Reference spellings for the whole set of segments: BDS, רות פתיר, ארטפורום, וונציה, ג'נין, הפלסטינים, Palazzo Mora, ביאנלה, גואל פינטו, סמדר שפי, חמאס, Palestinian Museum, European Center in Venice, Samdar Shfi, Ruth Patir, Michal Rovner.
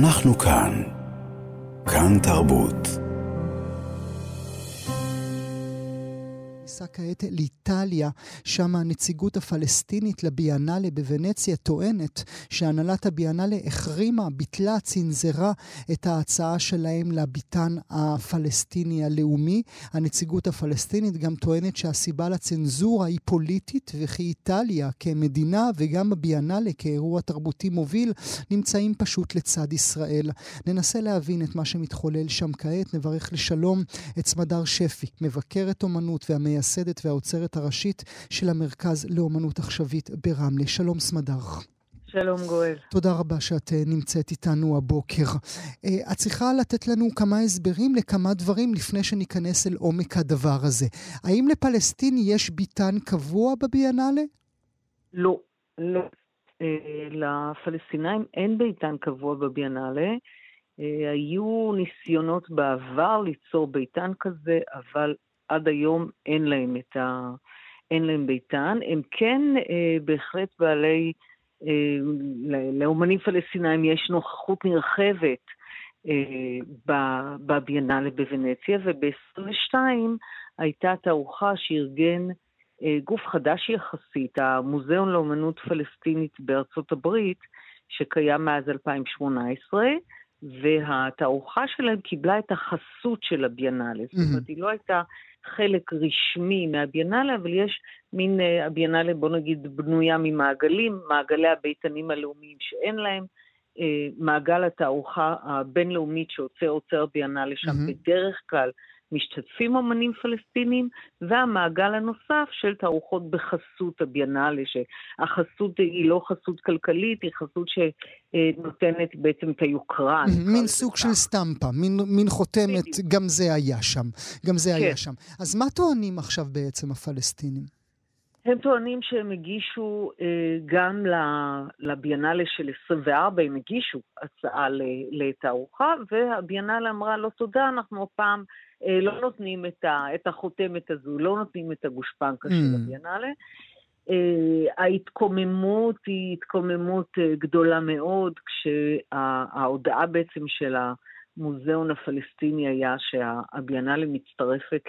אנחנו כאן. כאן תרבות. ניסה כעת לאיטליה, שם הנציגות הפלסטינית לביאנלה בוונציה טוענת שהנהלת הביאנלה החרימה, ביטלה, צנזרה את ההצעה שלהם לביטן הפלסטיני הלאומי. הנציגות הפלסטינית גם טוענת שהסיבה לצנזורה היא פוליטית, וכי איטליה כמדינה וגם הביאנלה כאירוע תרבותי מוביל נמצאים פשוט לצד ישראל. ננסה להבין את מה שמתחולל שם כעת. נברך לשלום את סמדר שפי, מבקרת אומנות והמייסדת והאוצרת הראשית של המרכז לאומנות עכשווית ברמלה. שלום סמדר. שלום גואל. תודה רבה שאת נמצאת איתנו הבוקר. את צריכה לתת לנו כמה הסברים לכמה דברים לפני שניכנס אל עומק הדבר הזה. האם לפלסטין יש ביטן קבוע בביאנלה? לא, לא. לפלסטינאים אין ביטן קבוע בביאנלה. היו ניסיונות בעבר ליצור ביטן כזה, אבל עד היום אין להם ביתן. הם כן בהחלט בעלי, לאומנים פלסטינאים יש נוכחות נרחבת בביאנלה בוונציה, וב-22 הייתה תערוכה שארגן גוף חדש יחסית, המוזיאון לאומנות פלסטינית בארצות הברית, שקיים מאז 2018, והתערוכה שלהם קיבלה את החסות של הביאנלה. זאת אומרת, היא לא הייתה חלק רשמי מהביאנלה, אבל יש מין הביאנלה, בוא נגיד, בנויה ממעגלים, מעגלי הביתנים הלאומיים שאין להם, מעגל התערוכה הבינלאומית שעוצר ביאנלה שם בדרך כלל משתתפים אומנים פלסטינים, והמעגל הנוסף של תערוכות בחסות הביאנלה, שהחסות היא לא חסות כלכלית, היא חסות שנותנת בעצם את היוקרה. מין סוג של סטמפה, מין חותמת, גם זה היה שם. גם זה היה שם. אז מה טוענים עכשיו בעצם הפלסטינים? הם טוענים שהם הגישו גם לביאנלה של 24, הם הגישו הצעה לתערוכה, והביאנלה אמרה, לא תודה, אנחנו הפעם לא נותנים את החותמת הזו, לא נותנים את הגושפנקה של הביאנלה. ההתקוממות היא התקוממות גדולה מאוד, כשההודעה בעצם של המוזיאון הפלסטיני היה שהביאנלה מצטרפת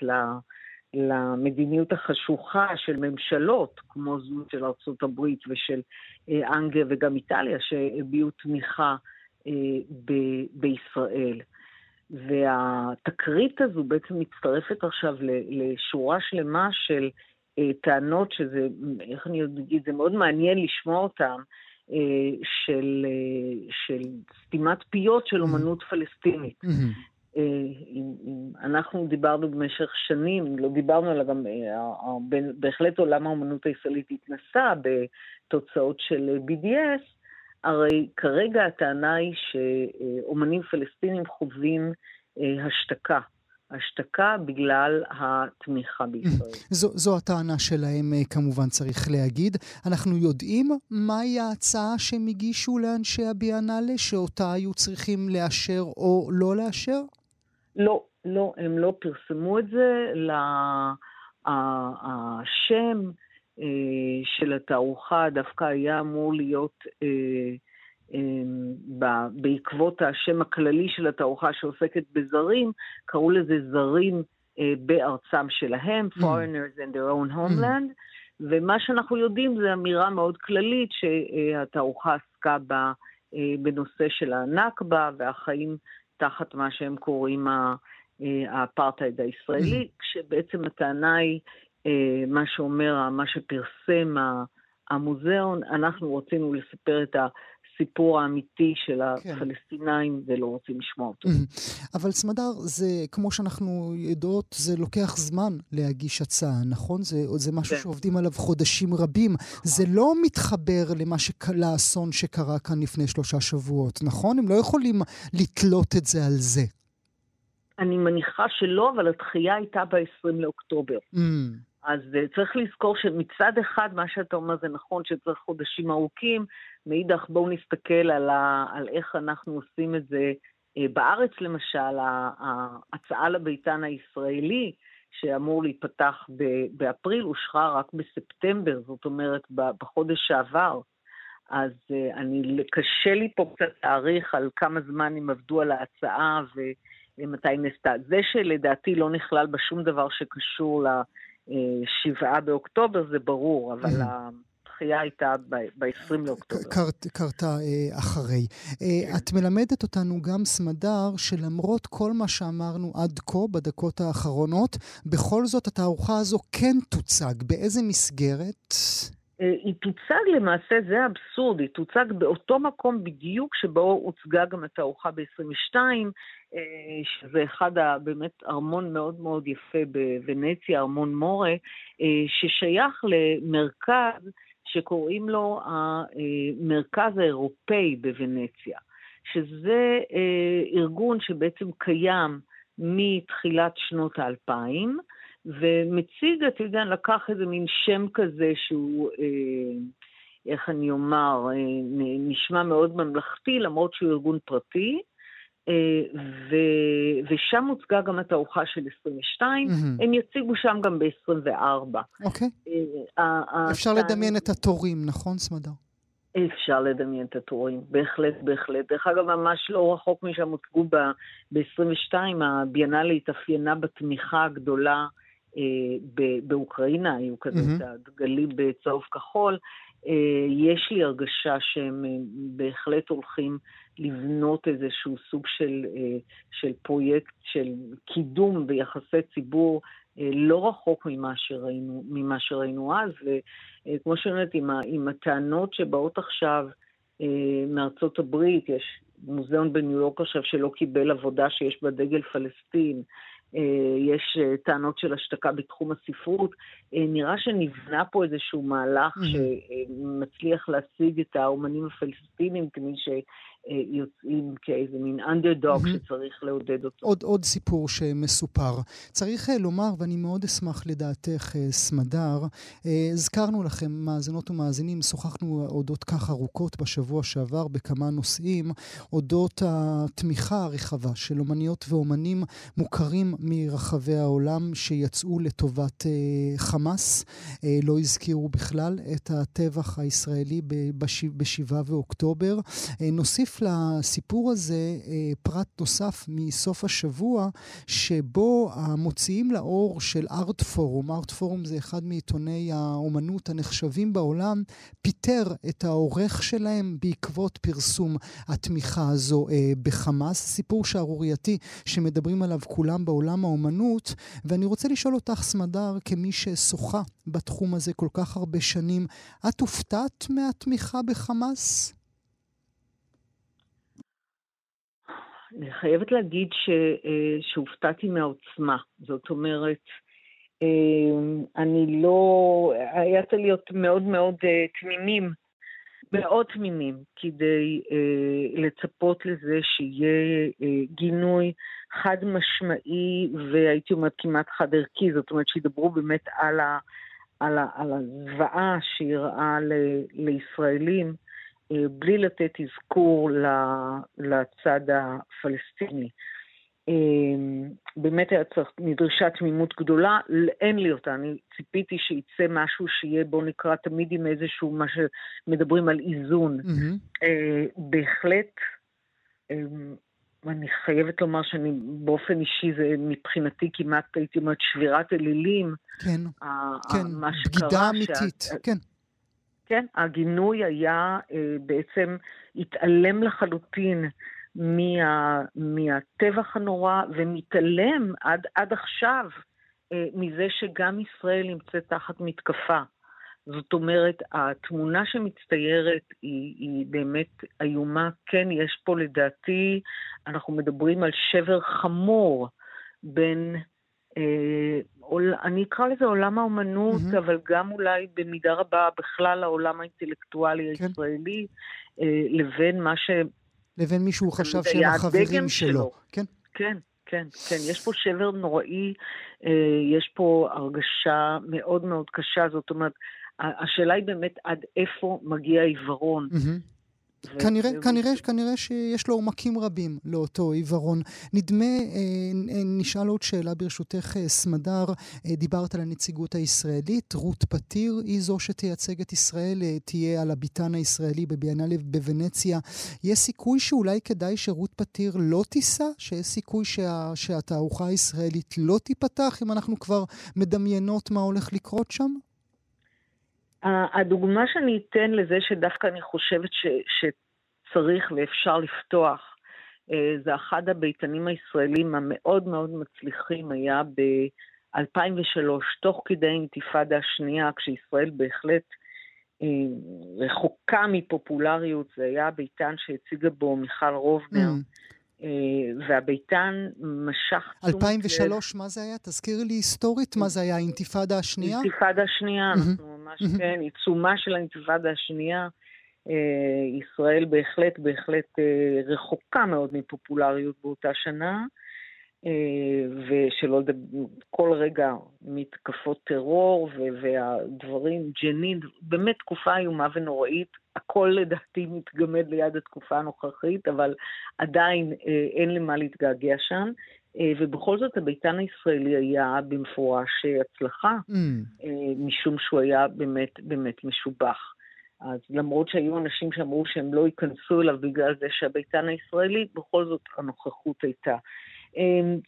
למדיניות החשוכה של ממשלות, כמו זו של ארצות הברית ושל אנגליה וגם איטליה, שהביעו תמיכה בישראל. והתקרית הזו בעצם מצטרפת עכשיו לשורה שלמה של טענות שזה, איך אני אגיד, זה מאוד מעניין לשמוע אותם, של סתימת פיות של אומנות פלסטינית. אנחנו דיברנו במשך שנים, לא דיברנו אלא גם, בהחלט עולם האומנות הישראלית התנסה בתוצאות של BDS, הרי כרגע הטענה היא שאומנים פלסטינים חווים השתקה. השתקה בגלל התמיכה בישראל. זו הטענה שלהם כמובן צריך להגיד. אנחנו יודעים מהי ההצעה שהם הגישו לאנשי הביאנלה, שאותה היו צריכים לאשר או לא לאשר? לא, לא, הם לא פרסמו את זה. השם של התערוכה דווקא היה אמור להיות בעקבות השם הכללי של התערוכה שעוסקת בזרים, קראו לזה זרים בארצם שלהם, foreigners in their own homeland, ומה שאנחנו יודעים זה אמירה מאוד כללית שהתערוכה עסקה בנושא של הנכבה והחיים תחת מה שהם קוראים האפרטהייד הישראלי, כשבעצם הטענה היא מה שאומר, מה שפרסם המוזיאון, אנחנו רצינו לספר את סיפור האמיתי של הפלסטינאים, ולא רוצים לשמוע אותו. אבל סמדר, זה, כמו שאנחנו יודעות, זה לוקח זמן להגיש הצעה, נכון? זה משהו שעובדים עליו חודשים רבים. זה לא מתחבר לאסון שקרה כאן לפני 3 שבועות, נכון? הם לא יכולים לתלות את זה על זה. אני מניחה שלא, אבל התחייה הייתה ב-20 לאוקטובר. אז צריך לזכור שמצד אחד, מה שאתה אומר זה נכון שצריך חודשים ארוכים, מאידך בואו נסתכל על איך אנחנו עושים את זה בארץ למשל, ההצעה לביתן הישראלי שאמור להיפתח באפריל, הושרה רק בספטמבר, זאת אומרת בחודש שעבר. אז קשה לי פה קצת להעריך על כמה זמן הם עבדו על ההצעה ומתי נעשתה. זה שלדעתי לא נכלל בשום דבר שקשור ל7 באוקטובר, זה ברור, אבל הדחייה הייתה ב-20 לאוקטובר. קרתה אחרי. את מלמדת אותנו גם סמדר שלמרות כל מה שאמרנו עד כה בדקות האחרונות, בכל זאת התערוכה הזו כן תוצג. באיזה מסגרת? היא תוצג למעשה, זה האבסורד, היא תוצג באותו מקום בדיוק שבו הוצגה גם התערוכה ב-22, שזה אחד באמת ארמון מאוד מאוד יפה בוונציה, ארמון מורה, ששייך למרכז שקוראים לו המרכז האירופאי בוונציה, שזה ארגון שבעצם קיים מתחילת שנות ה-2000, ומציג, אתה יודע, לקח איזה מין שם כזה שהוא, איך אני אומר, נשמע מאוד ממלכתי, למרות שהוא ארגון פרטי, ושם הוצגה גם התערוכה של 22, הם יציגו שם גם ב-24. אוקיי. אפשר לדמיין את התורים, נכון, סמדר? אפשר לדמיין את התורים, בהחלט, בהחלט. דרך אגב, ממש לא רחוק משם הוצגו ב-22, הביאנלה התאפיינה בתמיכה הגדולה, באוקראינה, היו כזה דגלים בצהוב כחול, יש לי הרגשה שהם בהחלט הולכים לבנות איזשהו סוג של פרויקט, של קידום ביחסי ציבור, לא רחוק ממה שראינו אז, וכמו שאומרת, עם הטענות שבאות עכשיו מארצות הברית, יש מוזיאון בניו יורק עכשיו שלא קיבל עבודה שיש בה דגל פלסטין, יש טענות של השתקה בתחום הספרות, נראה שנבנה פה איזשהו מהלך שמצליח להשיג את האומנים הפלסטינים כמי שיוצאים כאיזה מין אנדרדוג שצריך לעודד אותו. עוד סיפור שמסופר. צריך לומר, ואני מאוד אשמח לדעתך סמדר, הזכרנו לכם מאזינות ומאזינים, שוחחנו אודות כך ארוכות בשבוע שעבר בכמה נושאים, אודות התמיכה הרחבה של אומניות ואומנים מוכרים מרחבי העולם שיצאו לטובת חמאס, לא הזכירו בכלל את הטבח הישראלי ב-7 באוקטובר. נוסיף לסיפור הזה פרט נוסף מסוף השבוע, שבו המוציאים לאור של ארטפורום, ארטפורום זה אחד מעיתוני האומנות הנחשבים בעולם, פיטר את העורך שלהם בעקבות פרסום התמיכה הזו בחמאס, סיפור שערורייתי שמדברים עליו כולם בעולם האומנות, ואני רוצה לשאול אותך סמדר, כמי ששוחה בתחום הזה כל כך הרבה שנים, את הופתעת מהתמיכה בחמאס? אני חייבת להגיד שהופתעתי מהעוצמה, זאת אומרת, אני לא, היה להיות מאוד מאוד תמימים, מאוד תמימים, כדי לצפות לזה שיהיה גינוי חד משמעי, והייתי אומרת כמעט חד ערכי, זאת אומרת שידברו באמת על הזוועה שיראה לישראלים, בלי לתת אזכור לצד הפלסטיני. באמת נדרשה תמימות גדולה, אין לי אותה, אני ציפיתי שיצא משהו שיהיה, בוא נקרא תמיד עם איזשהו, מה שמדברים על איזון. בהחלט, אני חייבת לומר שאני באופן אישי, זה מבחינתי כמעט, הייתי אומרת, שבירת אלילים. כן, בגידה אמיתית, כן. כן, הגינוי היה בעצם התעלם לחלוטין מהטבח הנורא, ומתעלם עד עכשיו מזה שגם ישראל נמצאת תחת מתקפה. זאת אומרת, התמונה שמצטיירת היא באמת איומה. כן, יש פה לדעתי, אנחנו מדברים על שבר חמור בין, אני אקרא לזה עולם האומנות, אבל גם אולי במידה רבה בכלל העולם האינטלקטואלי הישראלי, לבין מה ש... לבין מישהו חשב שהם החברים שלו. כן, כן, כן. יש פה שבר נוראי, יש פה הרגשה מאוד מאוד קשה, זאת אומרת, השאלה היא באמת עד איפה מגיע העיוורון. כנראה שיש לו עומקים רבים לאותו עיוורון. נדמה, נשאל עוד שאלה ברשותך סמדר, דיברת על הנציגות הישראלית, רות פתיר היא זו שתייצג את ישראל, תהיה על הביטן הישראלי בביאנלה בוונציה. יש סיכוי שאולי כדאי שרות פתיר לא תיסע? שיש סיכוי שהתערוכה הישראלית לא תיפתח אם אנחנו כבר מדמיינות מה הולך לקרות שם? הדוגמה שאני אתן לזה שדווקא אני חושבת שצריך ואפשר לפתוח, זה אחד הביתנים הישראלים המאוד מאוד מצליחים, היה ב-2003, תוך כדי אינתיפאדה השנייה, כשישראל בהחלט רחוקה מפופולריות, זה היה הביתן שהציגה בו מיכל רובנר, והביתן משך... 2003, מה זה היה? תזכירי לי היסטורית, מה זה היה? האינתיפאדה השנייה? האינתיפאדה השנייה, אנחנו ממש, כן, עיצומה של האינתיפאדה השנייה, ישראל בהחלט רחוקה מאוד מפופולריות באותה שנה, ושלא כל רגע מתקפות טרור והדברים, ג'נין, באמת תקופה איומה ונוראית, הכל לדעתי מתגמד ליד התקופה הנוכחית, אבל עדיין אין למה להתגעגע שם, ובכל זאת הביתן הישראלי היה במפורש הצלחה, משום שהוא היה באמת משובח. אז למרות שהיו אנשים שאמרו שהם לא ייכנסו אליו בגלל זה שהביתן הישראלי, בכל זאת הנוכחות הייתה.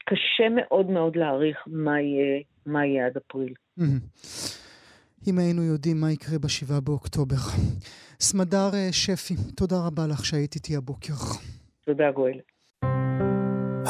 קשה מאוד מאוד להעריך מה יהיה עד אפריל. אם היינו יודעים מה יקרה ב7 באוקטובר. סמדר שפי, תודה רבה לך שהיית איתי הבוקר. תודה גואל.